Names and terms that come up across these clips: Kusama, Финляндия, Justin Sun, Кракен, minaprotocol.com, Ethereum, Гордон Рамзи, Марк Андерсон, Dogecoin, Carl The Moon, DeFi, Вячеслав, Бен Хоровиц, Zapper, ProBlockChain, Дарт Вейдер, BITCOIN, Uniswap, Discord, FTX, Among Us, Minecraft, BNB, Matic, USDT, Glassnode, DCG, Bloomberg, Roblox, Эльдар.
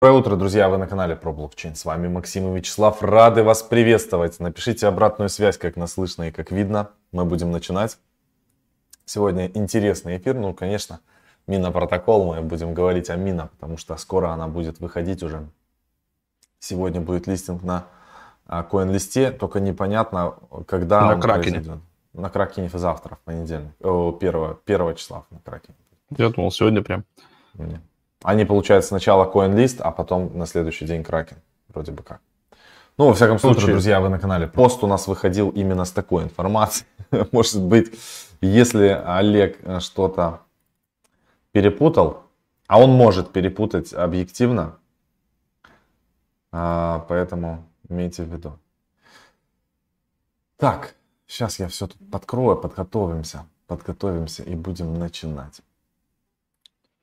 Доброе утро, друзья! Вы на канале ProBlockChain. С вами Максим и Вячеслав. Рады вас приветствовать. Напишите обратную связь, как нас слышно и как видно. Мы будем начинать. Сегодня интересный эфир. Ну, конечно, Мина Протокол. Мы будем говорить о Мина, потому что скоро она будет выходить уже. Сегодня будет листинг на CoinList'е. Только непонятно, когда на он Кракене. Произойдет. На Кракене завтра, в понедельник. 1 числа на Кракене. Я думал, сегодня прям. Нет. Они получают сначала CoinList, а потом на следующий день Кракен, вроде бы как. Ну, во всяком случае, друзья, вы на канале. Пост у нас выходил именно с такой информацией. Может быть, если Олег что-то перепутал, а он может перепутать объективно, поэтому имейте в виду. Так, сейчас я все тут подкрою, подготовимся и будем начинать.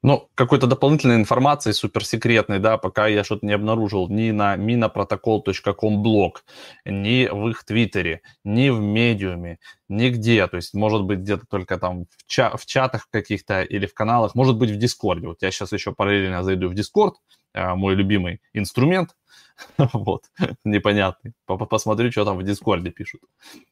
Ну, какой-то дополнительной информации суперсекретной, да, пока я что-то не обнаружил ни на minaprotocol.com блог, ни в их твиттере, ни в медиуме, нигде. То есть, может быть, где-то только там в чатах каких-то или в каналах, может быть, в Дискорде. Вот я сейчас еще параллельно зайду в Дискорд, мой любимый инструмент, вот, непонятный. Посмотрю, что там в Дискорде пишут.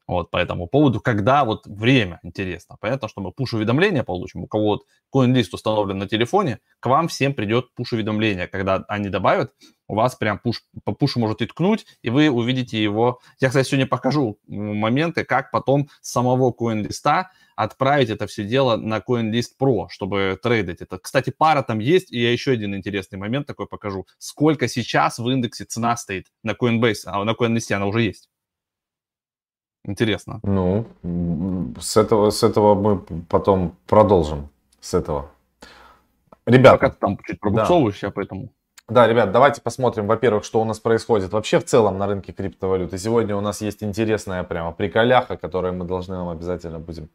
Вот, по этому поводу, когда вот время интересно. Понятно, что мы пуш-уведомления получим. У кого вот CoinList установлен на телефоне, к вам всем придет пуш-уведомление. Когда они добавят, у вас прям по пушу может и ткнуть, и вы увидите его. Я, кстати, сегодня покажу моменты, как потом с самого CoinList'а отправить это все дело на CoinList Pro, чтобы трейдить это. Кстати, пара там есть, и я еще один интересный момент такой покажу. Сколько сейчас в индексе цена стоит на Coinbase, а на CoinList она уже есть. Интересно. Ну, с этого мы потом продолжим. С этого. Ребята. Пока ты там чуть пробуксовываешься, да. Поэтому... Да, ребят, давайте посмотрим, во-первых, что у нас происходит вообще в целом на рынке криптовалюты. Сегодня у нас есть интересная прямо приколяха, которую мы должны вам обязательно будем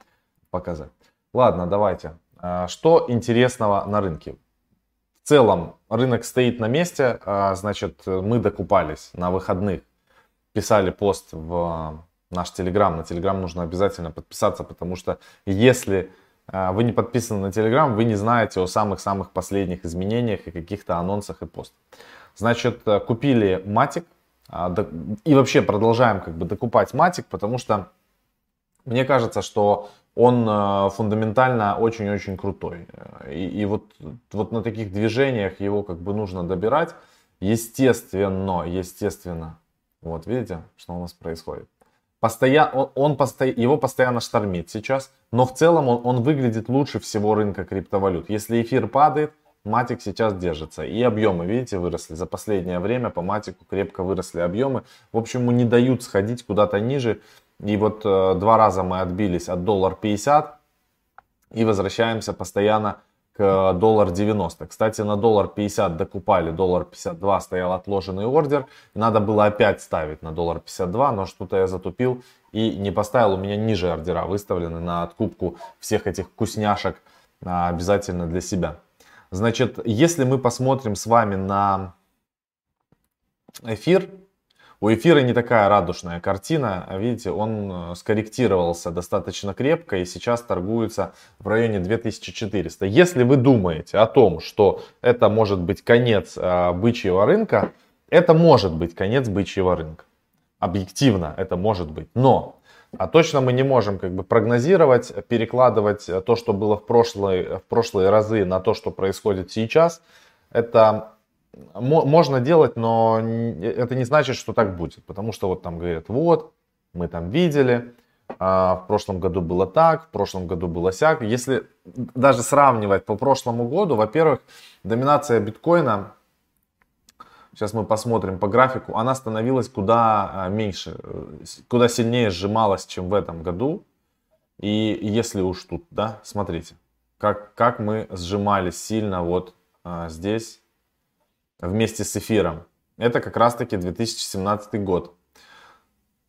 показать. Ладно, давайте. Что интересного на рынке? В целом рынок стоит на месте, значит, мы докупались на выходных. Писали пост в наш Телеграм. На Телеграм нужно обязательно подписаться, потому что если... Вы не подписаны на Telegram, вы не знаете о самых-самых последних изменениях и каких-то анонсах и постах. Значит, купили Matic и вообще продолжаем как бы докупать Matic, потому что мне кажется, что он фундаментально очень-очень крутой. И вот на таких движениях его как бы нужно добирать. Естественно. Вот видите, что у нас происходит. Его постоянно штормит сейчас, но в целом он выглядит лучше всего рынка криптовалют. Если эфир падает, Matic сейчас держится. И объемы, видите, выросли. За последнее время по Matic крепко выросли объемы. В общем, ему не дают сходить куда-то ниже. И вот два раза мы отбились от $1.50 и возвращаемся постоянно к $1.90. Кстати, на $1.50 докупали, $1.52 стоял отложенный ордер. Надо было опять ставить на $1.52, но что-то я затупил и не поставил. У меня ниже ордера выставлены на откупку всех этих вкусняшек обязательно для себя. Значит, если мы посмотрим с вами на эфир, у эфира не такая радужная картина, видите, он скорректировался достаточно крепко и сейчас торгуется в районе 2400. Если вы думаете о том, что это может быть конец бычьего рынка, это может быть конец бычьего рынка. Объективно это может быть, но точно мы не можем как бы прогнозировать, перекладывать то, что было в прошлые разы на то, что происходит сейчас. Это... Можно делать, но это не значит, что так будет. Потому что вот там говорят, вот, мы там видели, в прошлом году было так, в прошлом году было сяк. Если даже сравнивать по прошлому году, во-первых, доминация биткоина, сейчас мы посмотрим по графику, она становилась куда меньше, куда сильнее сжималась, чем в этом году. И если уж тут, да, смотрите, как мы сжимались сильно вот здесь. Вместе с эфиром. Это как раз таки 2017 год.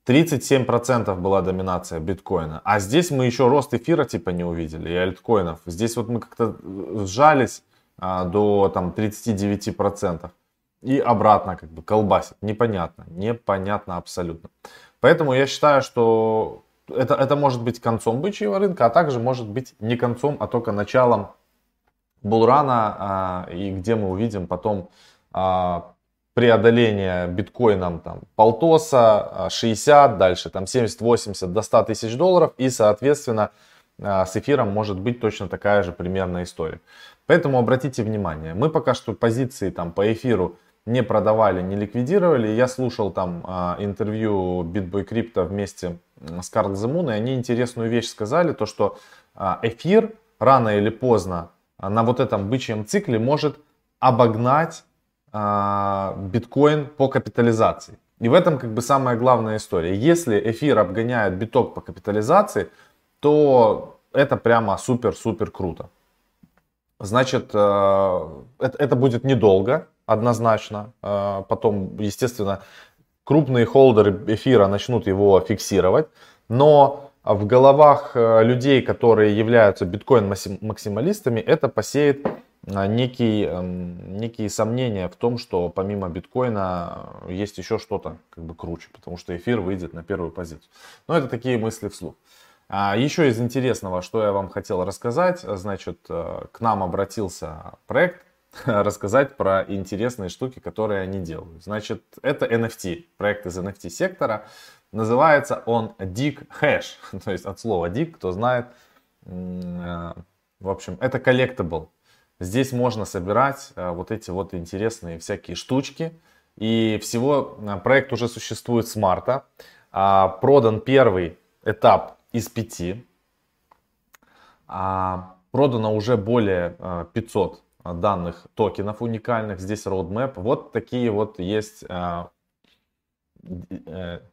37% была доминация биткоина. А здесь мы еще рост эфира типа не увидели и альткоинов. Здесь вот мы как-то сжались до там 39%. И обратно как бы колбасит. Непонятно абсолютно. Поэтому я считаю, что это может быть концом бычьего рынка, а также может быть не концом, а только началом булрана, и где мы увидим потом преодоление биткоином там полтоса, 60, дальше там 70, 80 до 100 тысяч долларов. И, соответственно, с эфиром может быть точно такая же примерная история. Поэтому обратите внимание, мы пока что позиции там по эфиру не продавали, не ликвидировали. Я слушал там интервью BitBoy Crypto вместе с Carl The Moon, и они интересную вещь сказали, то что эфир рано или поздно на вот этом бычьем цикле может обогнать биткоин по капитализации. И в этом как бы самая главная история. Если эфир обгоняет биток по капитализации, то это прямо супер-супер круто. Значит, это будет недолго, однозначно. Потом, естественно, крупные холдеры эфира начнут его фиксировать. Но в головах людей, которые являются биткоин-максималистами, это посеет некие сомнения в том, что помимо биткоина есть еще что-то как бы круче, потому что эфир выйдет на первую позицию. Но это такие мысли вслух. Еще из интересного, что я вам хотел рассказать, значит, к нам обратился проект рассказать про интересные штуки, которые они делают. Значит, это NFT, проект из NFT сектора, называется он deekhash, то есть от слова deek, кто знает, в общем, это collectible. Здесь можно собирать вот эти вот интересные всякие штучки, и всего проект уже существует с марта, продан первый этап из 5. Продано уже более 500 данных токенов уникальных. Здесь roadmap. Вот такие вот есть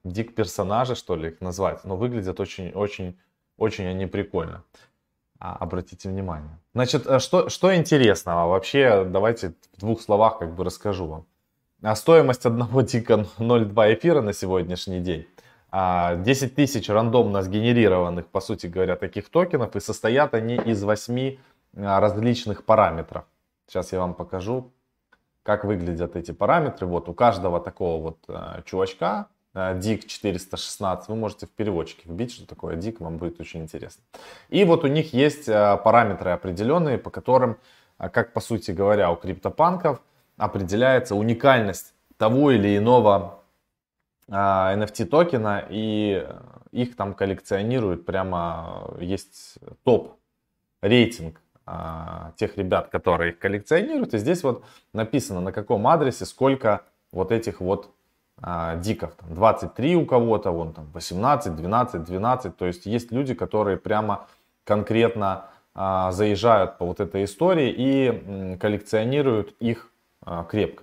дик-персонажи, что ли их назвать. Но выглядят очень-очень-очень они прикольно. Обратите внимание. Значит, что интересного? Вообще, давайте в двух словах как бы расскажу вам. Стоимость одного дика 0.2 эфира на сегодняшний день. 10 тысяч рандомно сгенерированных, по сути говоря, таких токенов, и состоят они из 8 различных параметров. Сейчас я вам покажу, как выглядят эти параметры. Вот у каждого такого вот чувачка, DIC 416, вы можете в переводчике вбить, что такое DIC, вам будет очень интересно. И вот у них есть параметры определенные, по которым, как по сути говоря, у криптопанков определяется уникальность того или иного NFT токена, и их там коллекционируют, прямо есть топ рейтинг тех ребят, которые их коллекционируют, и здесь вот написано, на каком адресе сколько вот этих вот диков, там 23 у кого-то, вон там 18, 12, 12, то есть есть люди, которые прямо конкретно заезжают по вот этой истории и коллекционируют их крепко.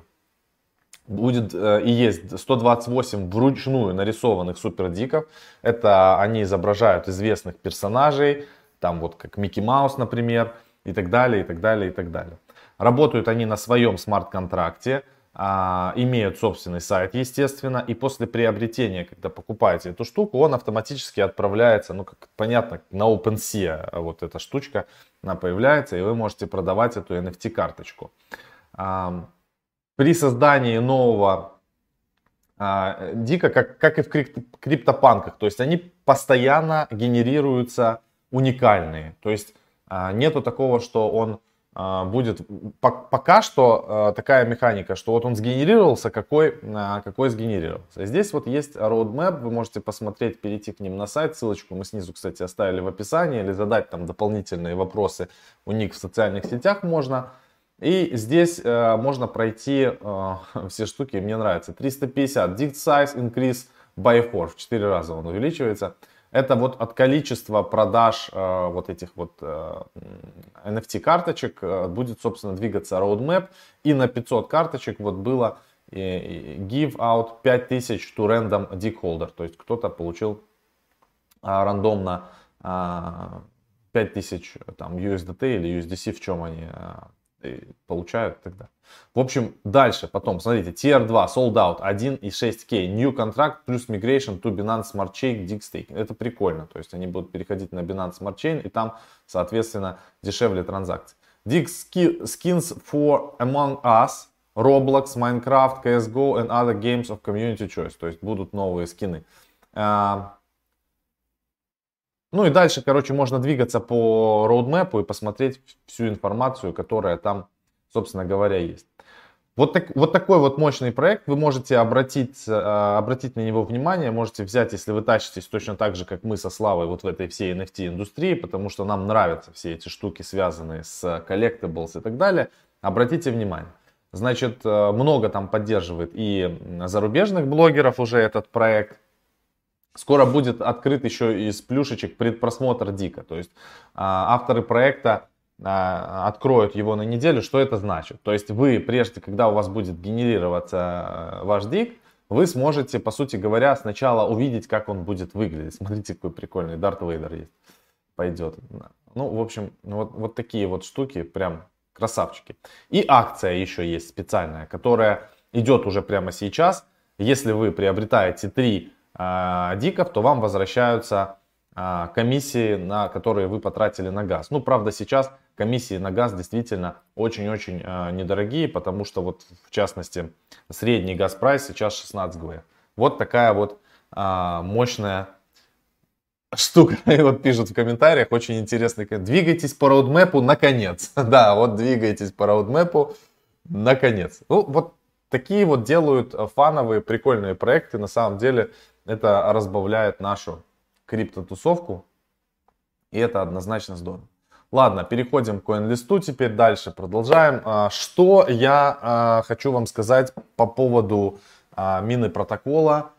Будет и есть 128 вручную нарисованных супердиков. Это они изображают известных персонажей, там вот как Микки Маус, например, и так далее, и так далее, и так далее. Работают они на своем смарт-контракте, имеют собственный сайт, естественно, и после приобретения, когда покупаете эту штуку, он автоматически отправляется, ну, как понятно, на OpenSea вот эта штучка, она появляется, и вы можете продавать эту NFT-карточку. При создании нового дика, как и в криптопанках, то есть они постоянно генерируются уникальные. То есть нету такого, что он будет... Пока что такая механика, что вот он сгенерировался, какой сгенерировался. Здесь вот есть roadmap, вы можете посмотреть, перейти к ним на сайт. Ссылочку мы снизу, кстати, оставили в описании. Или задать там дополнительные вопросы у них в социальных сетях можно. И здесь можно пройти все штуки, мне нравится. 350, dict size increase by 4, в 4 раза он увеличивается. Это вот от количества продаж вот этих вот NFT карточек будет, собственно, двигаться roadmap. И на 500 карточек вот было give out 5000 to random dick holder. То есть кто-то получил рандомно 5000 там, USDT или USDC, в чем они... получают тогда. В общем, дальше, потом, смотрите, Tier 2, Sold Out, 1,6K, New Contract, плюс Migration to Binance Smart Chain, Dig Staking. Это прикольно, то есть они будут переходить на Binance Smart Chain, и там, соответственно, дешевле транзакции. Dig Skins for Among Us, Roblox, Minecraft, CSGO and other games of community choice. То есть будут новые скины. Ну и дальше, короче, можно двигаться по роудмэпу и посмотреть всю информацию, которая там, собственно говоря, есть. Вот такой мощный проект, вы можете обратить на него внимание, можете взять, если вы тащитесь точно так же, как мы со Славой вот в этой всей NFT-индустрии, потому что нам нравятся все эти штуки, связанные с collectibles и так далее, обратите внимание. Значит, много там поддерживает и зарубежных блогеров уже этот проект. Скоро будет открыт еще из плюшечек предпросмотр Дика, то есть авторы проекта откроют его на неделю. Что это значит? То есть вы, прежде, когда у вас будет генерироваться ваш дик, вы сможете, по сути говоря, сначала увидеть, как он будет выглядеть. Смотрите, какой прикольный Дарт Вейдер есть. Пойдет. Ну, в общем, вот такие вот штуки, прям красавчики. И акция еще есть специальная, которая идет уже прямо сейчас. Если вы приобретаете 3 диков, то вам возвращаются комиссии, на которые вы потратили на газ. Ну, правда, сейчас комиссии на газ действительно очень-очень недорогие, потому что вот, в частности, средний газ-прайс сейчас 16 ГВ. Вот такая вот мощная штука. И вот пишут в комментариях, очень интересный комментарий. Двигайтесь по роудмэпу, наконец. Да, вот двигайтесь по роудмэпу, наконец. Ну, вот такие вот делают фановые, прикольные проекты. На самом деле, это разбавляет нашу криптотусовку, и это однозначно здорово. Ладно, переходим к CoinList'у теперь дальше, продолжаем. Что я хочу вам сказать по поводу мины протокола.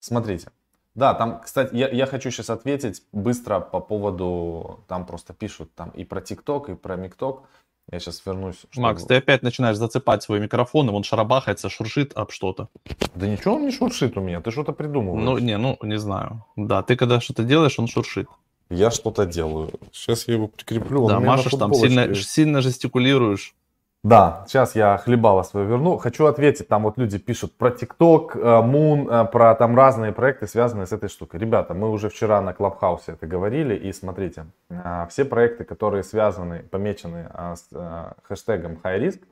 Смотрите, да, там, кстати, я хочу сейчас ответить быстро по поводу, там просто пишут там и про TikTok, и про Микток. Я сейчас вернусь. Чтобы... Макс, ты опять начинаешь зацепать свой микрофон, и он шарабахается, шуршит об что-то. Да ничего он не шуршит у меня, ты что-то придумываешь. Ну, не знаю. Да, ты когда что-то делаешь, он шуршит. Я что-то делаю. Сейчас я его прикреплю. Да, машешь там, сильно жестикулируешь. Да, сейчас я хлебало свое верну. Хочу ответить, там вот люди пишут про TikTok, Moon, про там разные проекты, связанные с этой штукой. Ребята, мы уже вчера на Клабхаусе это говорили, и смотрите, все проекты, которые связаны, помечены с хэштегом High Risk,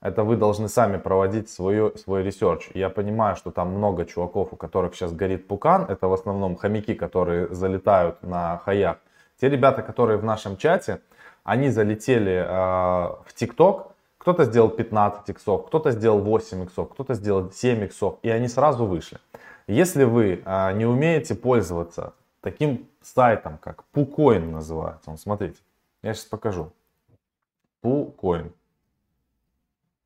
это вы должны сами проводить свой ресерч. Я понимаю, что там много чуваков, у которых сейчас горит пукан, это в основном хомяки, которые залетают на хаях. Те ребята, которые в нашем чате, они залетели в TikTok. Кто-то сделал 15 иксов, кто-то сделал 8 иксов, кто-то сделал 7 иксов, и они сразу вышли. Если вы не умеете пользоваться таким сайтом, как PooCoin называется, вот смотрите, я сейчас покажу. PooCoin.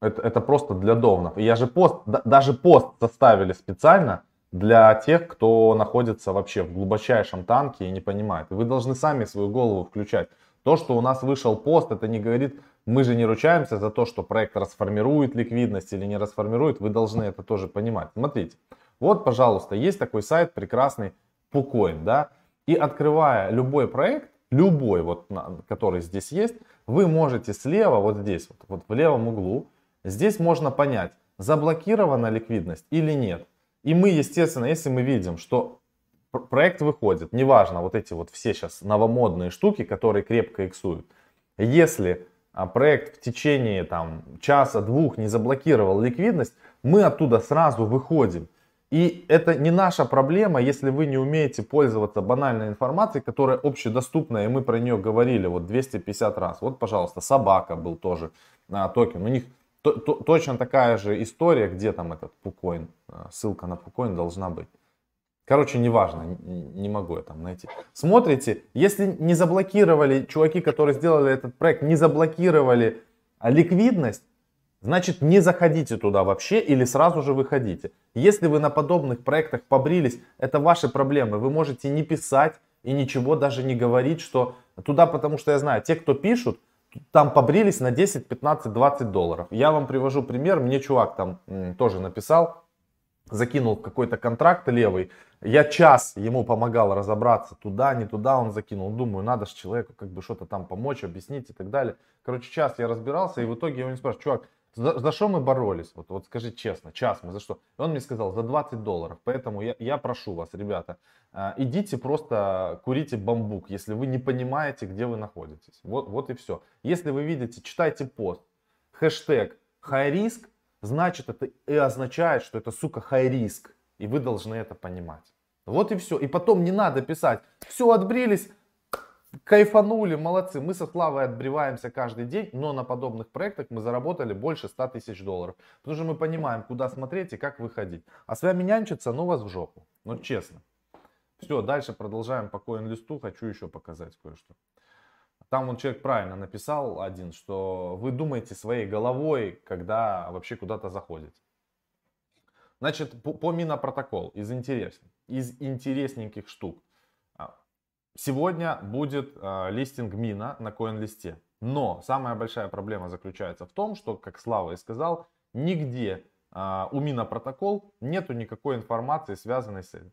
Это просто для довнов. Я же даже пост составили специально для тех, кто находится вообще в глубочайшем танке и не понимает. Вы должны сами свою голову включать. То, что у нас вышел пост, это не говорит... Мы же не ручаемся за то, что проект расформирует ликвидность или не расформирует. Вы должны это тоже понимать. Смотрите, вот, пожалуйста, есть такой сайт прекрасный PooCoin, да? И открывая любой проект, любой, вот, который здесь есть, вы можете слева, вот здесь, вот в левом углу, здесь можно понять, заблокирована ликвидность или нет. И мы, естественно, если мы видим, что проект выходит, неважно, вот эти вот все сейчас новомодные штуки, которые крепко иксуют, если... проект в течение там часа-двух не заблокировал ликвидность, мы оттуда сразу выходим. И это не наша проблема, если вы не умеете пользоваться банальной информацией, которая общедоступна, и мы про нее говорили вот 250 раз. Вот, пожалуйста, собака был тоже токен. У них точно такая же история, где там этот PooCoin, ссылка на PooCoin должна быть. Короче, неважно, не могу я там найти. Смотрите, если не заблокировали, чуваки, которые сделали этот проект, не заблокировали ликвидность, значит не заходите туда вообще или сразу же выходите. Если вы на подобных проектах побрились, это ваши проблемы. Вы можете не писать и ничего даже не говорить, что туда, потому что я знаю, те, кто пишут, там побрились на 10, 15, 20 долларов. Я вам привожу пример, мне чувак там тоже написал, закинул какой-то контракт левый. Я час ему помогал разобраться, туда, не туда он закинул. Думаю, надо же человеку как бы что-то там помочь, объяснить и так далее. Короче, час я разбирался, и в итоге я его не спрашиваю, чувак, за что мы боролись? Вот скажи честно, час мы за что? И он мне сказал, за 20 долларов. Поэтому я прошу вас, ребята, идите просто курите бамбук, если вы не понимаете, где вы находитесь. Вот и все. Если вы видите, читайте пост, хэштег high risk, значит, это и означает, что это, сука, high risk. И вы должны это понимать. Вот и все. И потом не надо писать. Все, отбрились, Кайфанули, молодцы. Мы со Славой отбриваемся каждый день, но на подобных проектах мы заработали больше 100 тысяч долларов. Потому что мы понимаем, куда смотреть и как выходить. А с вами нянчиться, ну вас в жопу. Ну честно. Все, дальше продолжаем по CoinList'у. Хочу еще показать кое-что. Там вот человек правильно написал один, что вы думаете своей головой, когда вообще куда-то заходите. Значит, по Мина Протокол из интересненьких штук. Сегодня будет листинг Мина на CoinList'е. Но самая большая проблема заключается в том, что, как Слава и сказал, нигде у Мина Протокол нету никакой информации, связанной с этим.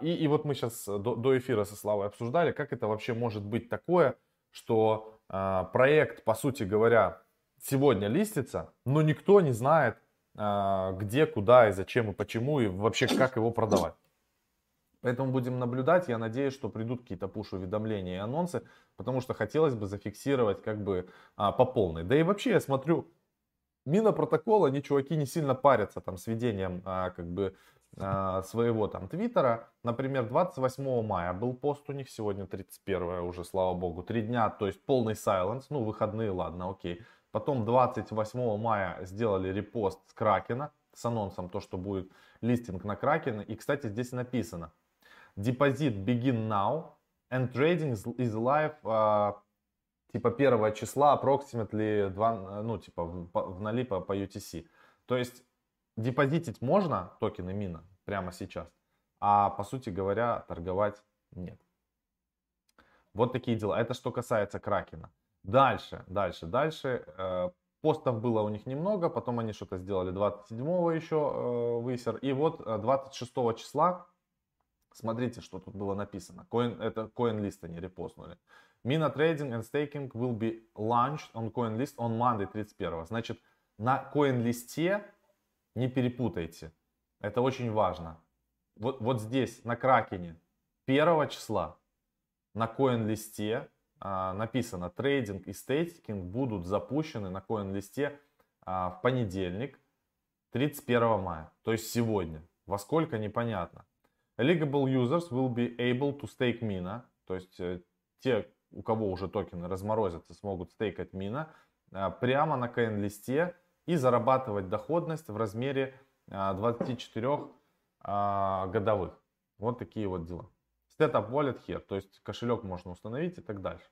И вот мы сейчас до эфира со Славой обсуждали, как это вообще может быть такое, что проект, по сути говоря, сегодня листится, но никто не знает, где, куда и зачем и почему, и вообще как его продавать. Поэтому будем наблюдать. Я надеюсь, что придут какие-то пуш-уведомления и анонсы, потому что хотелось бы зафиксировать как бы по полной. Да и вообще я смотрю, Мина Протокол, они, чуваки, не сильно парятся там с ведением как бы своего там твиттера. Например, 28 мая был пост у них, сегодня 31 уже, слава богу. 3 дня, то есть полный сайленс, ну выходные, ладно, окей. Потом 28 мая сделали репост с Кракена, с анонсом то, что будет листинг на Кракен. И, кстати, здесь написано. Депозит begin now and trading is live типа 1 числа approximately 2, ну типа в ноли по UTC. То есть депозитить можно токены Мина прямо сейчас, а по сути говоря торговать нет. Вот такие дела. Это что касается Кракена. Дальше. Постов было у них немного, потом они что-то сделали 27-го еще высер. И вот 26 числа. Смотрите, что тут было написано. Это CoinList они репостнули. Mina Trading and Staking will be launched on CoinList on Monday 31. Значит, на CoinList'е не перепутайте. Это очень важно. Вот здесь, на Кракене, 1 числа на CoinList'е написано: трейдинг и стейкинг будут запущены на CoinList'е в понедельник, 31 мая. То есть сегодня. Во сколько, непонятно. Eligible users will be able to stake Mina, то есть те, у кого уже токены разморозятся, смогут стейкать Mina прямо на CoinList'е и зарабатывать доходность в размере 24 годовых. Вот такие вот дела. Setup wallet here, то есть кошелек можно установить и так дальше.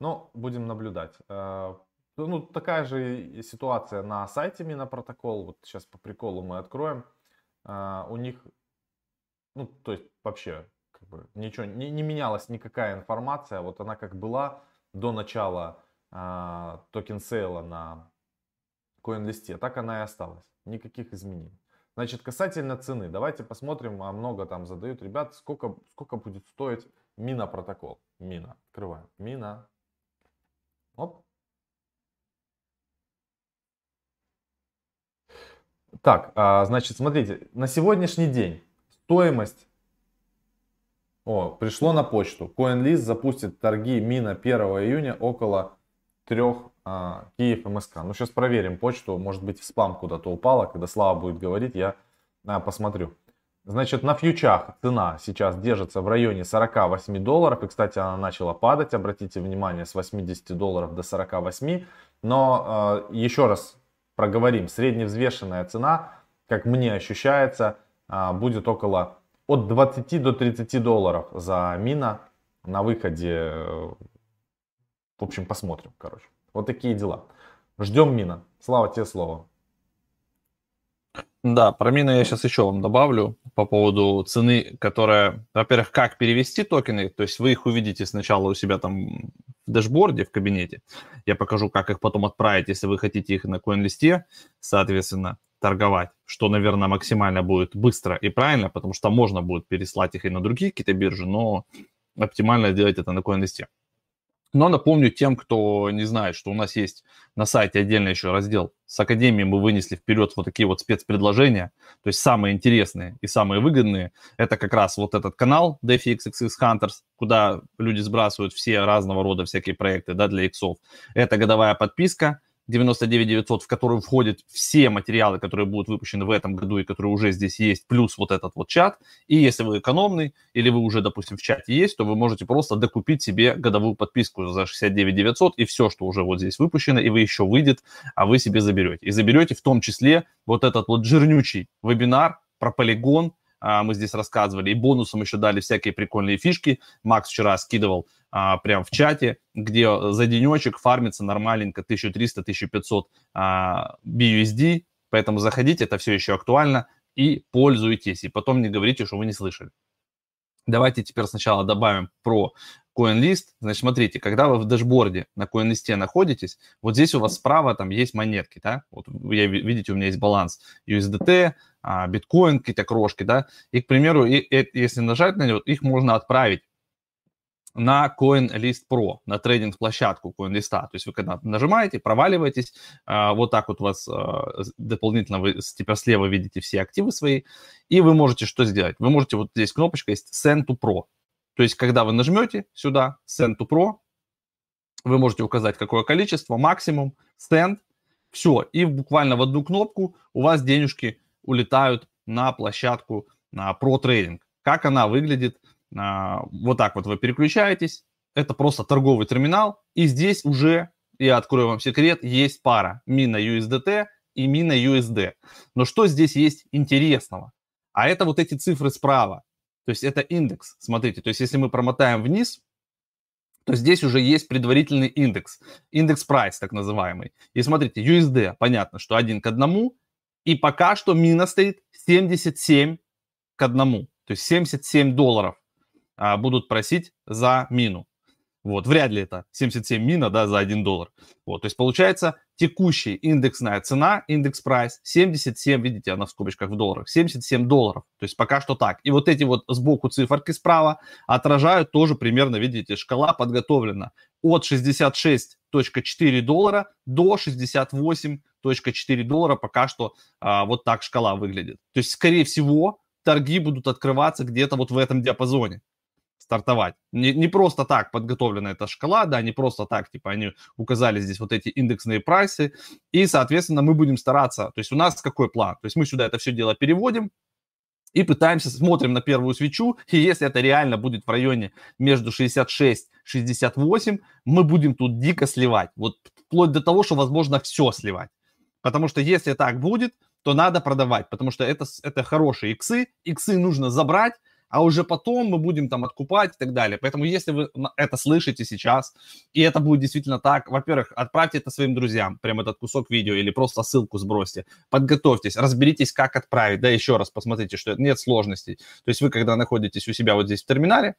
Но будем наблюдать. Ну, такая же ситуация на сайте Mina Protocol. Вот сейчас по приколу мы откроем. У них... Ну, то есть вообще как бы ничего, не менялась никакая информация. Вот она как была до начала токен сейла на CoinList'е, так она и осталась. Никаких изменений. Значит, касательно цены. Давайте посмотрим, много там задают ребят, сколько будет стоить Мина Протокол. Мина. Открываем. Мина. Оп. Так, значит, смотрите. На сегодняшний день стоимость. О, пришло на почту. CoinList запустит торги Мина 1 июня около 3 Киев МСК. Ну, сейчас проверим почту. Может быть, в спам куда-то упало. Когда Слава будет говорить, я посмотрю. Значит, на фьючах цена сейчас держится в районе 48 долларов. И, кстати, она начала падать. Обратите внимание, с 80 долларов до 48. Но еще раз проговорим. Средневзвешенная цена, как мне ощущается, будет около от 20 до 30 долларов за Мина на выходе. В общем, посмотрим, короче. Вот такие дела. Ждем Мина. Слава, тебе слово. Да, про Мину я сейчас еще вам добавлю по поводу цены, которая, во-первых, как перевести токены, то есть вы их увидите сначала у себя там в дашборде, в кабинете. Я покажу, как их потом отправить, если вы хотите их на CoinList'е, соответственно, торговать, что, наверное, максимально будет быстро и правильно, потому что можно будет переслать их и на другие какие-то биржи, но оптимально делать это на CoinList'е. Но напомню тем, кто не знает, что у нас есть на сайте отдельно еще раздел с Академией, мы вынесли вперед вот такие вот спецпредложения, то есть самые интересные и самые выгодные. Это как раз вот этот канал DeFiXXX Hunters, куда люди сбрасывают все разного рода всякие проекты, да, для иксов. Это годовая подписка. 99900, в которую входят все материалы, которые будут выпущены в этом году и которые уже здесь есть, плюс вот этот вот чат. И если вы экономный или вы уже, допустим, в чате есть, то вы можете просто докупить себе годовую подписку за 69900 и все, что уже вот здесь выпущено, и вы еще выйдет, а вы себе заберете. И заберете в том числе вот этот вот жирнючий вебинар про полигон, мы здесь рассказывали, и бонусом еще дали всякие прикольные фишки. Макс вчера скидывал прям в чате, где за денечек фармится нормаленько 1300-1500 BUSD, поэтому заходите, это все еще актуально, и пользуйтесь, и потом не говорите, что вы не слышали. Давайте теперь сначала добавим про CoinList. Значит, смотрите, когда вы в дашборде на CoinList находитесь, вот здесь у вас справа там есть монетки, да, вот видите, у меня есть баланс USDT, биткоин, какие-то крошки, да, и, к примеру, если нажать на него, их можно отправить на CoinList Pro, на трейдинг-площадку CoinList. То есть вы когда нажимаете, проваливаетесь, вот так вот у вас дополнительно вы теперь слева видите все активы свои, и вы можете что сделать? Вы можете, вот здесь кнопочка есть Send to Pro. То есть когда вы нажмете сюда Send to Pro, вы можете указать, какое количество, максимум, Send, все. И буквально в одну кнопку у вас денежки улетают на площадку на Pro Trading. Как она выглядит? Вот так вот вы переключаетесь, это просто торговый терминал, и здесь уже, я открою вам секрет, есть пара MINA USDT и MINA USD. Но что здесь есть интересного? А это вот эти цифры справа, то есть это индекс, смотрите, то есть если мы промотаем вниз, то здесь уже есть предварительный индекс, индекс-прайс так называемый. И смотрите, USD, понятно, что 1 к 1, и пока что MINA стоит 77 к 1, то есть $77. Будут просить за мину. Вот, вряд ли это 77 мина, да, за $1. Вот, то есть получается текущая индексная цена, индекс-прайс 77, видите, она в скобочках в долларах, $77. То есть пока что так. И вот эти вот сбоку циферки справа отражают тоже примерно, видите, шкала подготовлена от $66.4 до $68.4. Пока что вот так шкала выглядит. То есть, скорее всего, торги будут открываться где-то вот в этом диапазоне. Стартовать. Не просто так подготовлена эта шкала, да, не просто так, типа, они указали здесь вот эти индексные прайсы, и, соответственно, мы будем стараться, то есть у нас какой план? То есть мы сюда это все дело переводим и пытаемся, смотрим на первую свечу, и если это реально будет в районе между 66-68, мы будем тут дико сливать, вот вплоть до того, что, возможно, все сливать. Потому что если так будет, то надо продавать, потому что это хорошие иксы, иксы нужно забрать, а уже потом мы будем там откупать и так далее. Поэтому если вы это слышите сейчас, и это будет действительно так, во-первых, отправьте это своим друзьям, прям этот кусок видео, или просто ссылку сбросьте, подготовьтесь, разберитесь, как отправить, да, еще раз посмотрите, что нет сложностей. То есть вы, когда находитесь у себя вот здесь в терминале,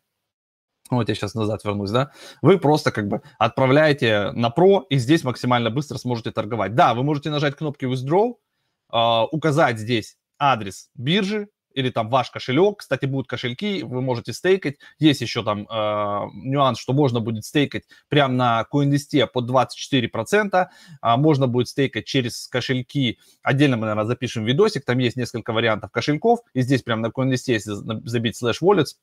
вот я сейчас назад вернусь, да, вы просто как бы отправляете на Pro, и здесь максимально быстро сможете торговать. Да, вы можете нажать кнопки Withdraw, указать здесь адрес биржи, или там ваш кошелек, кстати, будут кошельки, вы можете стейкать, есть еще там нюанс, что можно будет стейкать прямо на CoinList под 24%, можно будет стейкать через кошельки, отдельно мы, наверное, запишем видосик, там есть несколько вариантов кошельков, и здесь прямо на CoinList, если забить /wallets,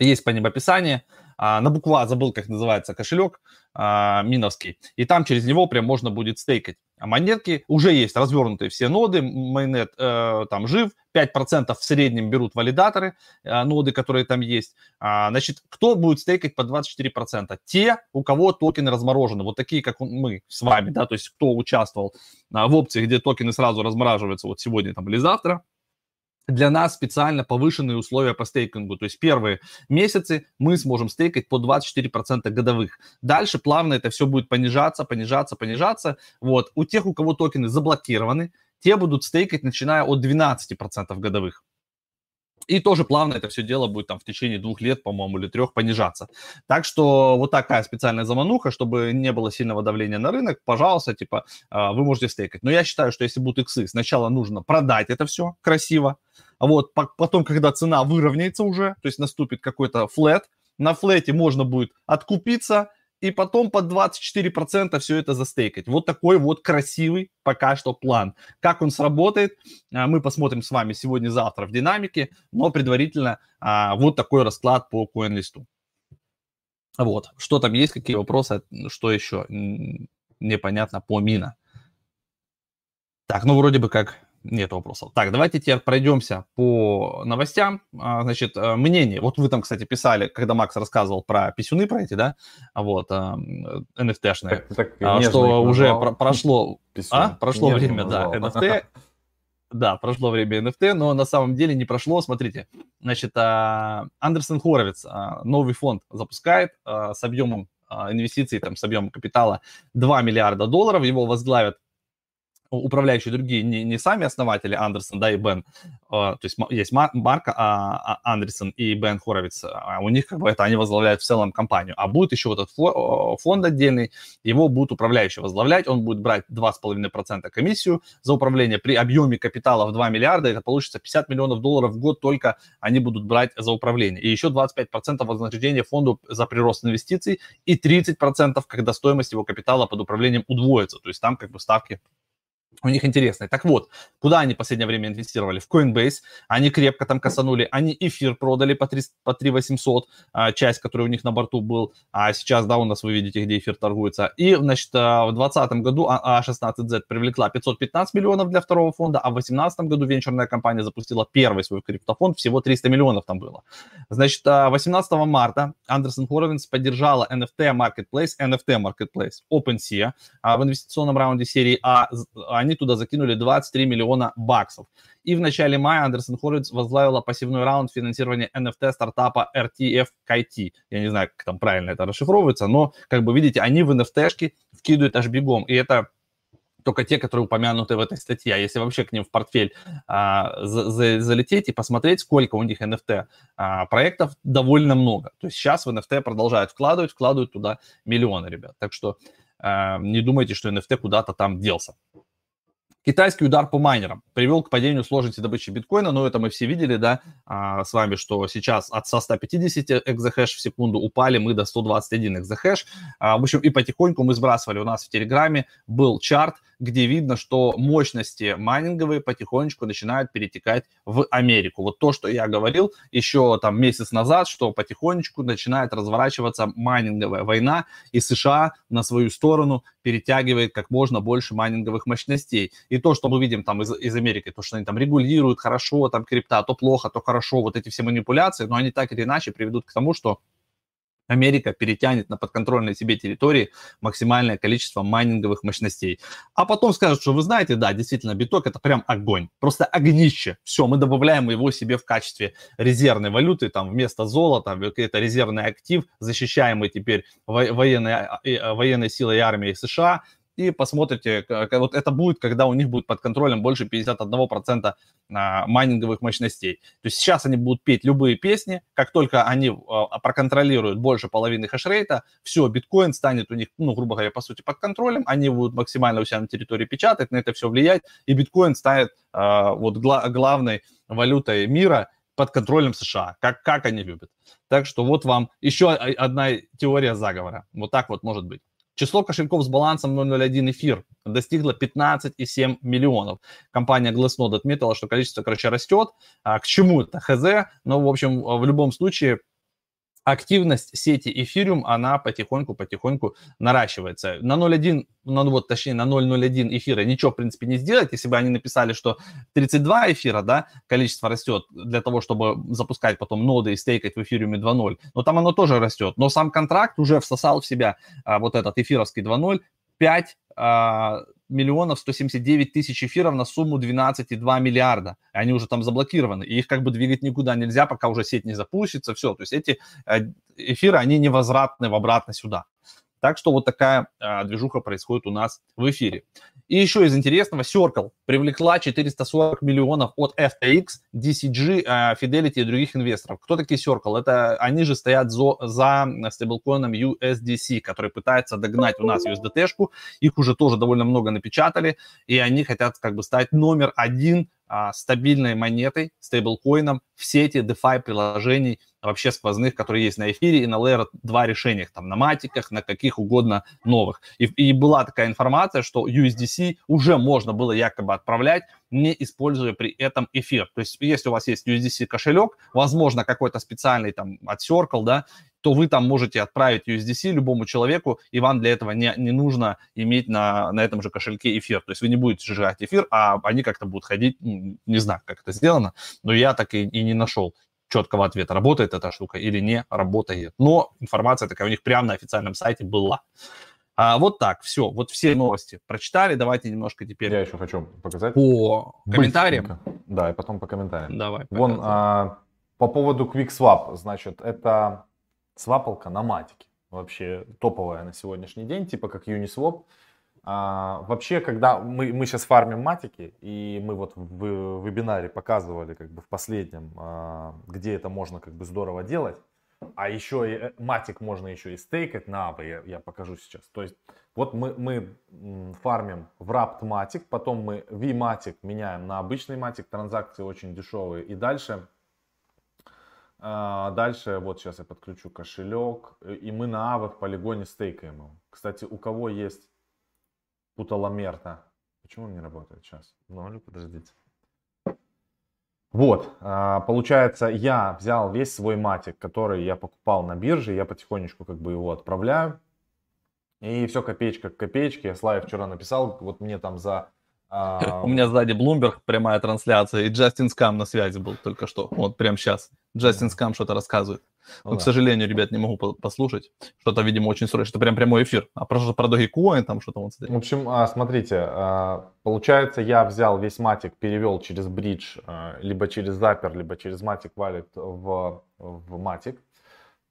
есть по ним описание, на буква, забыл, как называется кошелек, миновский, и там через него прям можно будет стейкать. А монетки, уже есть развернутые все ноды, майнет там жив, 5% в среднем берут валидаторы, ноды, которые там есть. Значит, кто будет стейкать по 24%? Те, у кого токены разморожены, вот такие, как мы с вами, да, то есть кто участвовал в опции, где токены сразу размораживаются вот сегодня там или завтра. Для нас специально повышенные условия по стейкингу. То есть первые месяцы мы сможем стейкать по 24% годовых. Дальше плавно это все будет понижаться. Вот. У тех, у кого токены заблокированы, те будут стейкать, начиная от 12% годовых. И тоже плавно это все дело будет там в течение 2 лет, по-моему, или 3 понижаться. Так что вот такая специальная замануха, чтобы не было сильного давления на рынок, пожалуйста, типа, вы можете стейкать. Но я считаю, что если будут иксы, сначала нужно продать это все красиво, а вот потом, когда цена выровняется уже, то есть наступит какой-то флэт, на флэте можно будет откупиться, и потом под 24% все это застейкать. Вот такой вот красивый пока что план. Как он сработает, мы посмотрим с вами сегодня-завтра в динамике, но предварительно вот такой расклад по CoinList. Вот, что там есть, какие вопросы, что еще? непонятно по мина. Так, ну вроде бы как нет вопросов. Так, давайте теперь пройдемся по новостям. Значит, мнение. Вот вы там, кстати, писали, когда Макс рассказывал про писюны, про эти, да? Вот, NFT-шные. Что уже прошло время, да, NFT. Да, прошло время NFT, но на самом деле не прошло. Смотрите, значит, Андерсон Хоровиц новый фонд запускает с объемом инвестиций, там, с объемом капитала $2 миллиарда. Его возглавят управляющие другие, не сами основатели Андерсон, да, и Бен. То есть есть Марк Андерсон и Бен Хоровиц. У них как бы это, они возглавляют в целом компанию. А будет еще вот этот фонд отдельный, его будет управляющий возглавлять. Он будет брать 2,5% комиссию за управление. При объеме капитала в 2 миллиарда это получится $50 миллионов в год только они будут брать за управление. И еще 25% вознаграждения фонду за прирост инвестиций и 30%, когда стоимость его капитала под управлением удвоится. То есть там как бы ставки у них интересные. Так вот, куда они в последнее время инвестировали? В Coinbase. Они крепко там косанули. Они эфир продали по 3800, часть, которая у них на борту был. А сейчас, да, у нас вы видите, где эфир торгуется. И, значит, в 2020 году A16Z привлекла 515 миллионов для второго фонда, а в 2018 году венчурная компания запустила первый свой криптофонд. Всего 300 миллионов там было. Значит, 18 марта Андерсон Хоровиц поддержала NFT Marketplace, OpenSea в инвестиционном раунде серии А. Они туда закинули $23 миллиона. И в начале мая Андерсон Хоровиц возглавила пассивный раунд финансирования NFT-стартапа RTFKT. Я не знаю, как там правильно это расшифровывается, но, как бы видите, они в NFT-шки вкидывают аж бегом. И это только те, которые упомянуты в этой статье. А если вообще к ним в портфель залететь и посмотреть, сколько у них NFT-проектов, довольно много. То есть сейчас в NFT продолжают вкладывать туда миллионы, ребят. Так что не думайте, что NFT куда-то там делся. Китайский удар по майнерам привел к падению сложности добычи биткоина, но это мы все видели, да, с вами, что сейчас от 150 экзохэш в секунду упали мы до 121 экзохэш. В общем, и потихоньку мы сбрасывали, у нас в Телеграме был чарт, где видно, что мощности майнинговые потихонечку начинают перетекать в Америку. Вот то, что я говорил еще там месяц назад, что потихонечку начинает разворачиваться майнинговая война, и США на свою сторону перетягивает как можно больше майнинговых мощностей. И то, что мы видим там из Америки, то, что они там регулируют хорошо, там крипта, то плохо, то хорошо, вот эти все манипуляции, но они так или иначе приведут к тому, что Америка перетянет на подконтрольной себе территории максимальное количество майнинговых мощностей. А потом скажут, что вы знаете, да, действительно, биток это прям огонь, просто огнище. Все, мы добавляем его себе в качестве резервной валюты, там вместо золота, это резервный актив, защищаемый теперь военной силой и армией США. И посмотрите, вот это будет, когда у них будет под контролем больше 51% майнинговых мощностей. То есть сейчас они будут петь любые песни, как только они проконтролируют больше половины хэшрейта, все, биткоин станет у них, ну, грубо говоря, по сути, под контролем, они будут максимально у себя на территории печатать, на это все влиять, и биткоин станет вот главной валютой мира под контролем США, как они любят. Так что вот вам еще одна теория заговора, вот так вот может быть. Число кошельков с балансом 0.01 эфир достигло 15,7 миллионов. Компания Glassnode отметила, что количество, короче, растет. К чему это? ХЗ. Но, в общем, в любом случае, активность сети Ethereum, она потихоньку-потихоньку наращивается. На 0.1, ну, вот, точнее, на 0.01 эфира ничего, в принципе, не сделать. Если бы они написали, что 32 эфира, да, количество растет для того, чтобы запускать потом ноды и стейкать в эфириуме 2.0, но там оно тоже растет. Но сам контракт уже всосал в себя вот этот эфировский 2.0, 5 миллионов 179 тысяч эфиров на сумму 12,2 миллиарда. Они уже там заблокированы, и их как бы двигать никуда нельзя, пока уже сеть не запустится, все. То есть эти эфиры, они невозвратны обратно сюда. Так что вот такая движуха происходит у нас в эфире. И еще из интересного, Circle привлекла 440 миллионов от FTX, DCG, Fidelity и других инвесторов. Кто такие Circle? Это они же стоят за стейблкоином USDC, который пытается догнать у нас USDT-шку. Их уже тоже довольно много напечатали, и они хотят как бы стать номер один стабильной монетой, стейблкоином в сети DeFi приложений вообще сквозных, которые есть на эфире и на Layer 2 решениях, там, на матиках, на каких угодно новых. И была такая информация, что USDC уже можно было якобы отправлять, не используя при этом эфир. То есть если у вас есть USDC кошелек, возможно, какой-то специальный там от Circle, да, то вы там можете отправить USDC любому человеку, и вам для этого не нужно иметь на этом же кошельке эфир. То есть вы не будете сжигать эфир, а они как-то будут ходить, не знаю, как это сделано, но я так и не нашел четкого ответа, работает эта штука или не работает. Но информация такая у них прямо на официальном сайте была. Вот так, все, вот все новости прочитали, давайте немножко теперь... Я еще хочу показать. По комментариям? Да, и потом по комментариям. Давай. Вон, по поводу QuickSwap, значит, это свапалка на Матике, вообще топовая на сегодняшний день, типа как Uniswap. Вообще, когда мы сейчас фармим Матики, и мы вот в вебинаре показывали как бы в последнем, где это можно как бы здорово делать, а еще и матик можно еще и стейкать на Aave, я покажу сейчас. То есть вот мы фармим в Wrapped Matic, потом мы V-Matic меняем на обычный Matic, транзакции очень дешевые. И дальше вот сейчас я подключу кошелек, и мы на Aave в полигоне стейкаем его. Кстати, у кого есть путаломерта? Почему он не работает сейчас? Ну, подождите. Вот, получается, я взял весь свой матик, который я покупал на бирже, я потихонечку как бы его отправляю, и все копеечка к копеечке. Я Славе вчера написал, вот мне там за... У меня сзади Bloomberg, прямая трансляция, и Justin Sun на связи был только что, вот прямо сейчас. Justin Sun что-то рассказывает. Но, к сожалению, ребят, не могу послушать. Что-то, видимо, очень срочно, что прям прямой эфир. А про Dogecoin там что-то вот. В общем, смотрите, получается, я взял весь матик, перевел через бридж, либо через Zapper, либо через Matic Wallet в матик.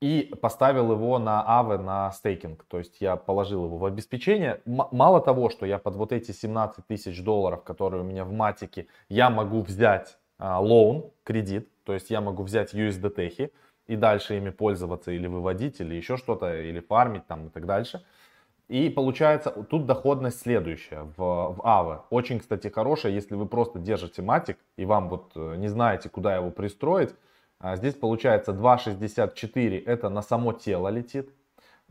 И поставил его на Aave на стейкинг. То есть я положил его в обеспечение. Мало того, что я под вот эти $17 тысяч, которые у меня в матике, я могу взять лоун, кредит. То есть я могу взять USDT-хи и дальше ими пользоваться или выводить, или еще что-то, или фармить там и так дальше. И получается, тут доходность следующая в Aave. Очень, кстати, хорошая, если вы просто держите матик и вам вот не знаете, куда его пристроить. Здесь получается 2.64, это на само тело летит.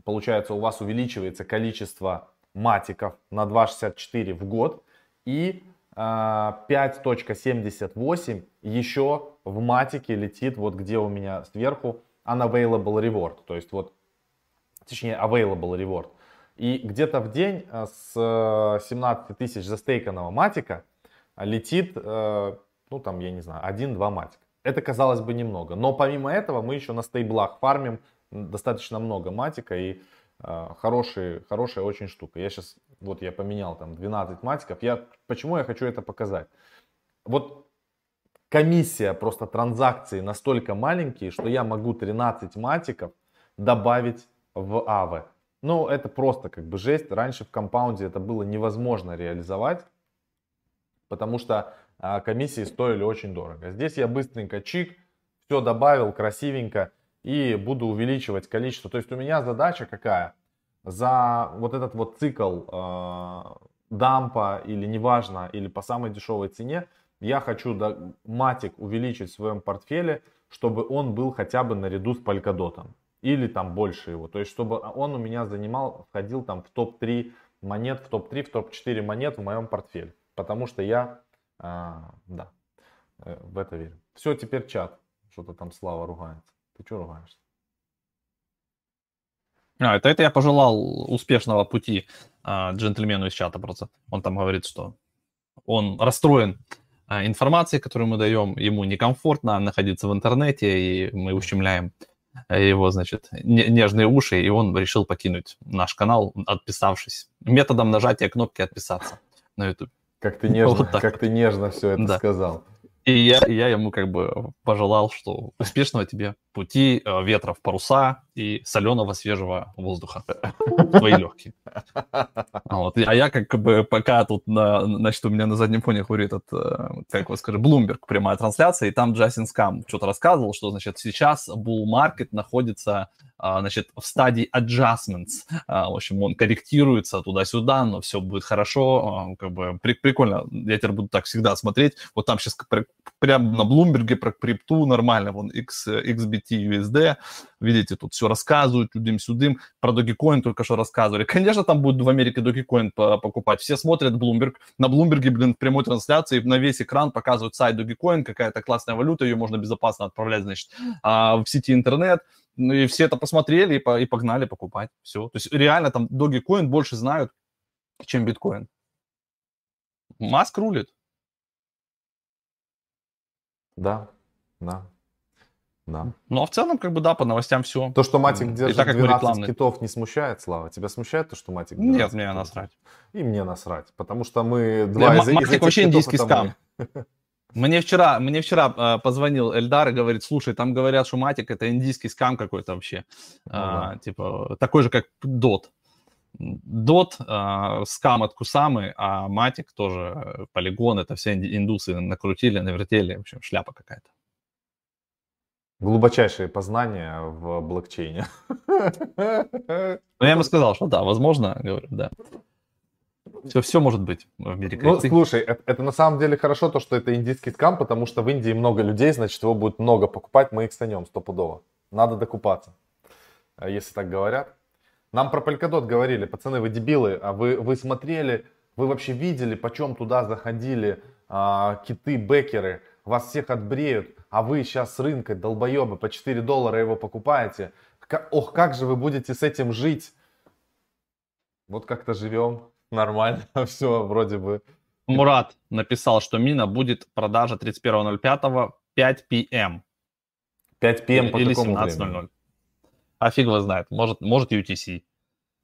Получается, у вас увеличивается количество матиков на 2.64 в год. И 5.78 еще в матике летит, вот где у меня сверху unavailable reward, то есть вот, точнее available reward. И где-то в день с 17 тысяч застейканного матика летит, ну там, я не знаю, 1-2 матика. Это, казалось бы, немного, но помимо этого мы еще на стейблах фармим достаточно много матика и хорошая очень штука. Я сейчас, вот я поменял там 12 матиков. Почему я хочу это показать? Вот комиссия просто транзакции настолько маленькие, что я могу 13 матиков добавить в Aave. Ну, это просто как бы жесть. Раньше в компаунде это было невозможно реализовать, потому что комиссии стоили очень дорого. Здесь я быстренько чик, все добавил красивенько. И буду увеличивать количество. То есть у меня задача какая? За вот этот вот цикл дампа или неважно, или по самой дешевой цене, я хочу матик увеличить в своем портфеле, чтобы он был хотя бы наряду с Polkadot. Или там больше его. То есть чтобы он у меня входил там в топ-3 монет, в топ-3, в топ-4 монет в моем портфеле. Потому что я в это верю. Все, теперь чат. Что-то там Слава ругается. Ты что ругаешься? Это я пожелал успешного пути джентльмену из чата просто. Он там говорит, что он расстроен информацией, которую мы даем. Ему некомфортно находиться в интернете, и мы ущемляем его, значит, нежные уши, и он решил покинуть наш канал, отписавшись. Методом нажатия кнопки «Отписаться» на YouTube. Как ты нежно, вот как ты нежно все это сказал. И я ему как бы пожелал, что успешного тебе пути, ветра в паруса и соленого свежего воздуха в твои легкие. Вот. А я как бы пока тут, значит, у меня на заднем фоне говорит этот, как его скажи, Bloomberg, прямая трансляция, и там Justin Sun что-то рассказывал, что, значит, сейчас bull market находится, значит, в стадии adjustments. В общем, он корректируется туда-сюда, но все будет хорошо. Как бы прикольно. Я теперь буду так всегда смотреть. Вот там сейчас прямо на Блумберге про крипту нормально. Вон XBT, USD. Видите, тут все рассказывают, тудым-сюдым. Про Dogecoin только что рассказывали. Конечно, там будут в Америке Dogecoin покупать. Все смотрят Bloomberg. На Блумберге, блин, в прямой трансляции на весь экран показывают сайт Dogecoin. Какая-то классная валюта, ее можно безопасно отправлять, значит, в сети интернет. Ну и все это посмотрели и погнали покупать. Все. То есть реально там Dogecoin больше знают, чем биткоин. Маск рулит. Да. Ну, а в целом, как бы, да, по новостям все. То, что Матик держит 12 китов, не смущает, Слава? Тебя смущает то, что Матик держит? Нет, мне насрать. И мне насрать, потому что мы два из этих китов. Матик вообще индийский скам. Мне вчера позвонил Эльдар и говорит, слушай, там говорят, что Матик это индийский скам какой-то вообще. Типа такой же, как Дот. Дот, скам от Кусамы, а Матик тоже, Полигон, это все индусы накрутили, навертели, в общем, шляпа какая-то. Глубочайшие познания в блокчейне. Ну, я ему сказал, что да, возможно, говорю, да. Все может быть в мире. Ну, слушай, это на самом деле хорошо, то, что это индийский скам, потому что в Индии много людей, значит, его будет много покупать, мы их станем стопудово. Надо докупаться, если так говорят. Нам про Polkadot говорили, пацаны, вы дебилы, а вы смотрели, вы вообще видели, почем туда заходили киты-бэкеры, вас всех отбреют, а вы сейчас с рынка, долбоебы, по $4 его покупаете. Ох, как же вы будете с этим жить? Вот как-то живем, нормально, все вроде бы. Мурат написал, что мина будет продажа 31.05 5 p.m. 5 p.m. по такому времени. А фиг его знает, может UTC.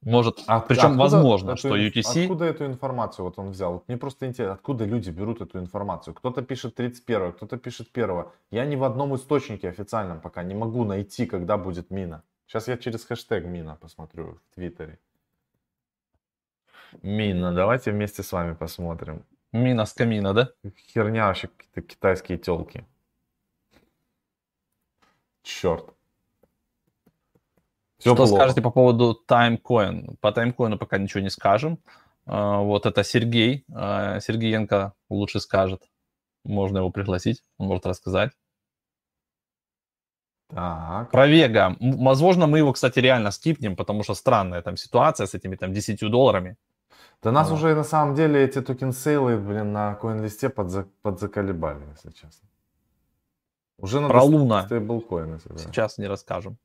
Может, причем возможно, что UTC... Откуда эту информацию вот он взял? Вот мне просто интересно, откуда люди берут эту информацию? Кто-то пишет 31, кто-то пишет 1. Я ни в одном источнике официальном пока не могу найти, когда будет мина. Сейчас я через хэштег мина посмотрю в Твиттере. Мина, давайте вместе с вами посмотрим. Мина с камина, да? Херня вообще, какие-то китайские телки. Черт. Все что плохо. Скажете по поводу TimeCoin? По TimeCoin пока ничего не скажем. Вот это Сергей. Сергеенко лучше скажет. Можно его пригласить, он может рассказать. Так. Про Вега. Возможно, мы его, кстати, реально скипнем, потому что странная там ситуация с этими там $10. Да нас уже на самом деле эти токен-сейлы, блин, на CoinList'е подзаколебали, если честно. Уже на Луна стейблкоин. Сейчас не расскажем.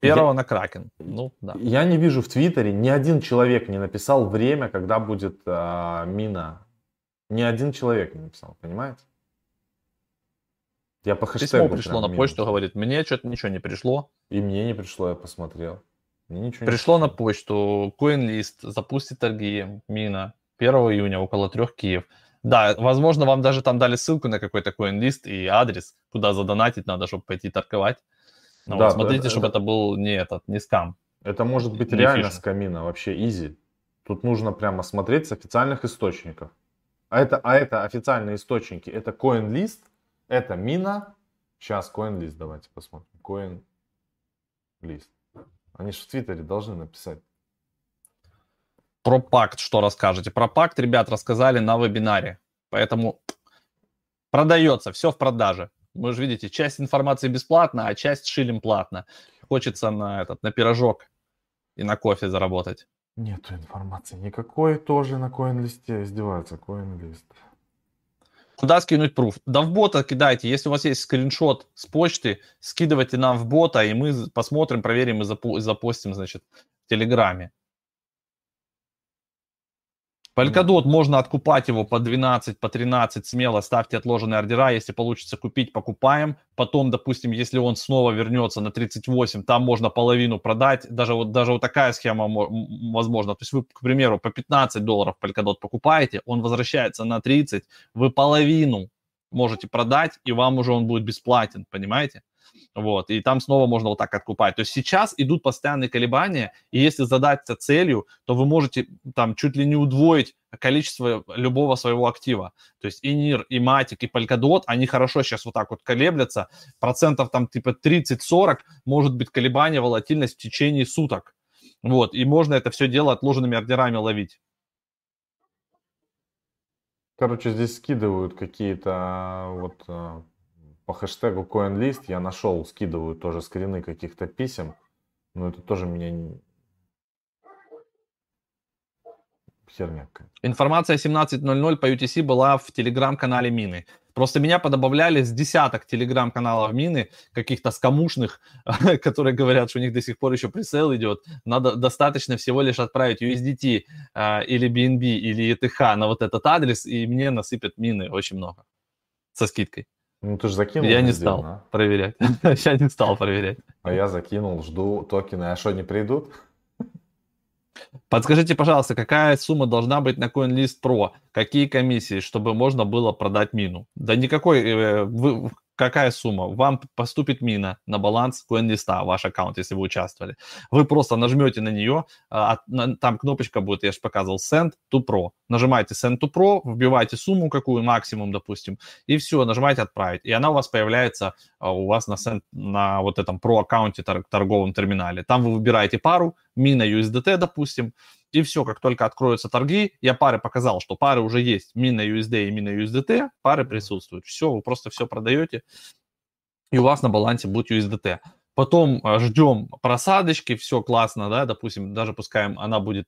Первого на Кракен. Ну, да. Я не вижу в Твиттере, ни один человек не написал время, когда будет мина. Ни один человек не написал, понимаете? Я по хэштегу. Письмо пришло на почту, говорит, мне что-то ничего не пришло. И мне не пришло, я посмотрел. Мне ничего пришло на почту, CoinList запустит торги, мина, 1 июня около 3 Киев. Да, возможно, вам даже там дали ссылку на какой-то CoinList и адрес, куда задонатить надо, чтобы пойти торговать. Но да, вот смотрите, чтобы это был не скам. Это может быть реально скамина, вообще изи. Тут нужно прямо смотреть с официальных источников. А это официальные источники. Это CoinList, это мина. Сейчас CoinList давайте посмотрим. CoinList. Они же в Твиттере должны написать. Про пакт что расскажете? Про пакт, ребят, рассказали на вебинаре. Поэтому продается, все в продаже. Вы же видите, часть информации бесплатно, а часть шилим платно. Хочется на пирожок и на кофе заработать. Нету информации никакой, тоже на CoinList'е издеваются. CoinList. Куда скинуть пруф? Да в бота кидайте. Если у вас есть скриншот с почты, скидывайте нам в бота, и мы посмотрим, проверим и запостим, значит, в Телеграме. Polkadot, можно откупать его по 12, по 13, смело ставьте отложенные ордера, если получится купить, покупаем. Потом, допустим, если он снова вернется на 38, там можно половину продать, даже вот такая схема возможна. То есть вы, к примеру, по $15 Polkadot покупаете, он возвращается на 30, вы половину можете продать, и вам уже он будет бесплатен, понимаете? Вот, и там снова можно вот так откупать. То есть сейчас идут постоянные колебания, и если задаться целью, то вы можете там чуть ли не удвоить количество любого своего актива. То есть и NIR, и Matic, и Polkadot, они хорошо сейчас вот так вот колеблятся. Процентов там типа 30-40 может быть колебание, волатильность в течение суток. Вот, и можно это все дело отложенными ордерами ловить. Короче, здесь скидывают какие-то вот... По хэштегу CoinList я нашел, скидывают тоже скрины каких-то писем, но это тоже меня сермяк. Информация 17:00 по UTC была в телеграм-канале Мины. Просто меня подобавляли с десяток телеграм-каналов Мины, каких-то скамушных, которые говорят, что у них до сих пор еще пресейл идет. Надо достаточно всего лишь отправить USDT или BNB или ETH на вот этот адрес, и мне насыпят Мины очень много со скидкой. Ну ты же закинул. Я не стал проверять. Я не стал проверять. А я закинул, жду токены. А что, не придут? Подскажите, пожалуйста, какая сумма должна быть на CoinList Pro? Какие комиссии, чтобы можно было продать мину? Да никакой, какая сумма? Вам поступит мина на баланс CoinList, ваш аккаунт, если вы участвовали. Вы просто нажмете на нее, там кнопочка будет, я же показывал, Send to Pro. Нажимаете Send to Pro, вбиваете сумму какую, максимум, допустим, и все, нажимаете Отправить. И она у вас появляется у вас на вот этом Pro аккаунте, торговом терминале. Там вы выбираете пару, мина USDT, допустим, и все, как только откроются торги, я пары показал, что пары уже есть, мина USD и мина USDT, пары присутствуют. Все, вы просто все продаете, и у вас на балансе будет USDT. Потом ждем просадочки, все классно, да, допустим, даже пускаем она будет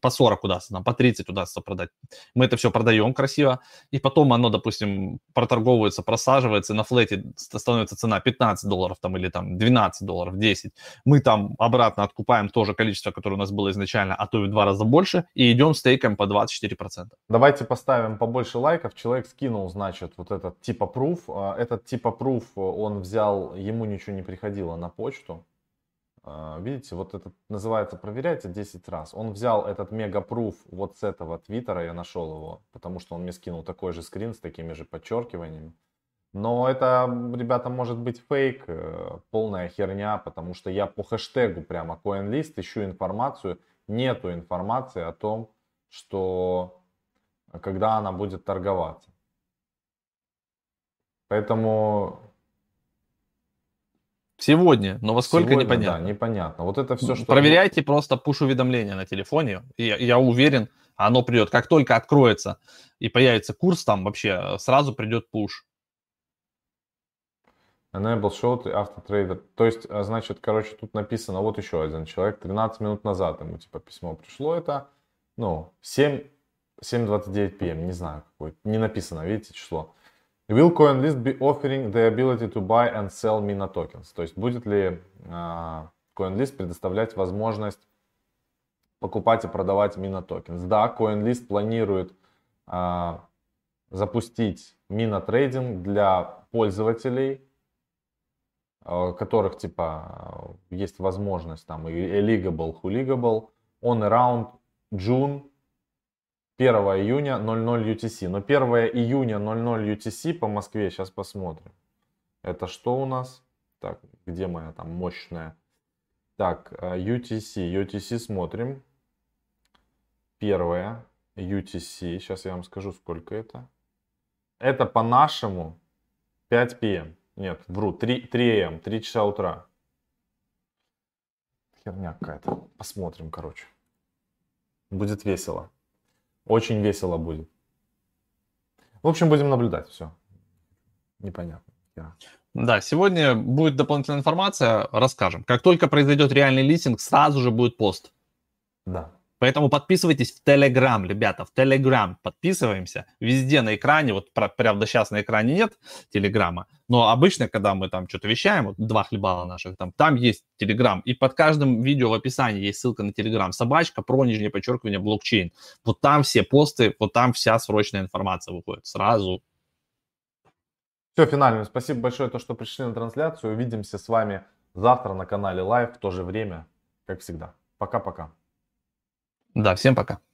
по 40 удастся, нам по 30 удастся продать. Мы это все продаем красиво, и потом оно, допустим, проторговывается, просаживается, на флете становится цена $15 там, или там, $12, 10. Мы там обратно откупаем то же количество, которое у нас было изначально, а то и в 2 раза больше, и идем стейком по 24%. Давайте поставим побольше лайков. Человек скинул, значит, вот этот типа пруф. Этот типа пруф он взял, ему ничего не приходило на почту. Видите, вот это называется «Проверяйте 10 раз». Он взял этот мегапруф вот с этого твиттера, я нашел его, потому что он мне скинул такой же скрин с такими же подчеркиваниями. Но это, ребята, может быть фейк, полная херня, потому что я по хэштегу прямо CoinList ищу информацию. Нету информации о том, что когда она будет торговаться. Поэтому... Сегодня, но во сколько сегодня, непонятно. Да, непонятно. Вот это все, что... Проверяйте просто пуш-уведомления на телефоне. И я уверен, оно придет. Как только откроется и появится курс, там вообще сразу придет пуш. Enable short и автотрейдер. То есть, значит, короче, тут написано, вот еще один человек, 13 минут назад ему типа письмо пришло, это, ну, 7:29 PM, не знаю, какой, не написано, видите, число. Will CoinList be offering the ability to buy and sell Mina tokens? То есть будет ли CoinList предоставлять возможность покупать и продавать Mina tokens? Да, CoinList планирует запустить Mina трейдинг для пользователей, у которых типа есть возможность там и eligible, hooligible, on around June. 1 июня 00 UTC. Но 1 июня 00 UTC по Москве, сейчас посмотрим. Это что у нас? Так, где моя там мощная? Так, UTC смотрим. 1 UTC, сейчас я вам скажу, сколько это. Это по-нашему 5 p.m. Нет, вру, 3 a.m., 3 часа утра. Херня какая-то. Посмотрим, короче. Будет весело. Очень весело будет. В общем, будем наблюдать. Все. Непонятно. Да, сегодня будет дополнительная информация. Расскажем. Как только произойдет реальный листинг, сразу же будет пост. Да. Поэтому подписывайтесь в Telegram, ребята. В Telegram подписываемся. Везде на экране. Вот правда сейчас на экране нет Телеграма. Но обычно, когда мы там что-то вещаем, вот два хлебала наших, там есть Telegram. И под каждым видео в описании есть ссылка на Telegram. Собачка, про нижнее подчеркивание, блокчейн. Вот там все посты, вот там вся срочная информация выходит. Сразу. Все, финально. Спасибо большое, что пришли на трансляцию. Увидимся с вами завтра на канале Live в то же время, как всегда. Пока-пока. Да, всем пока.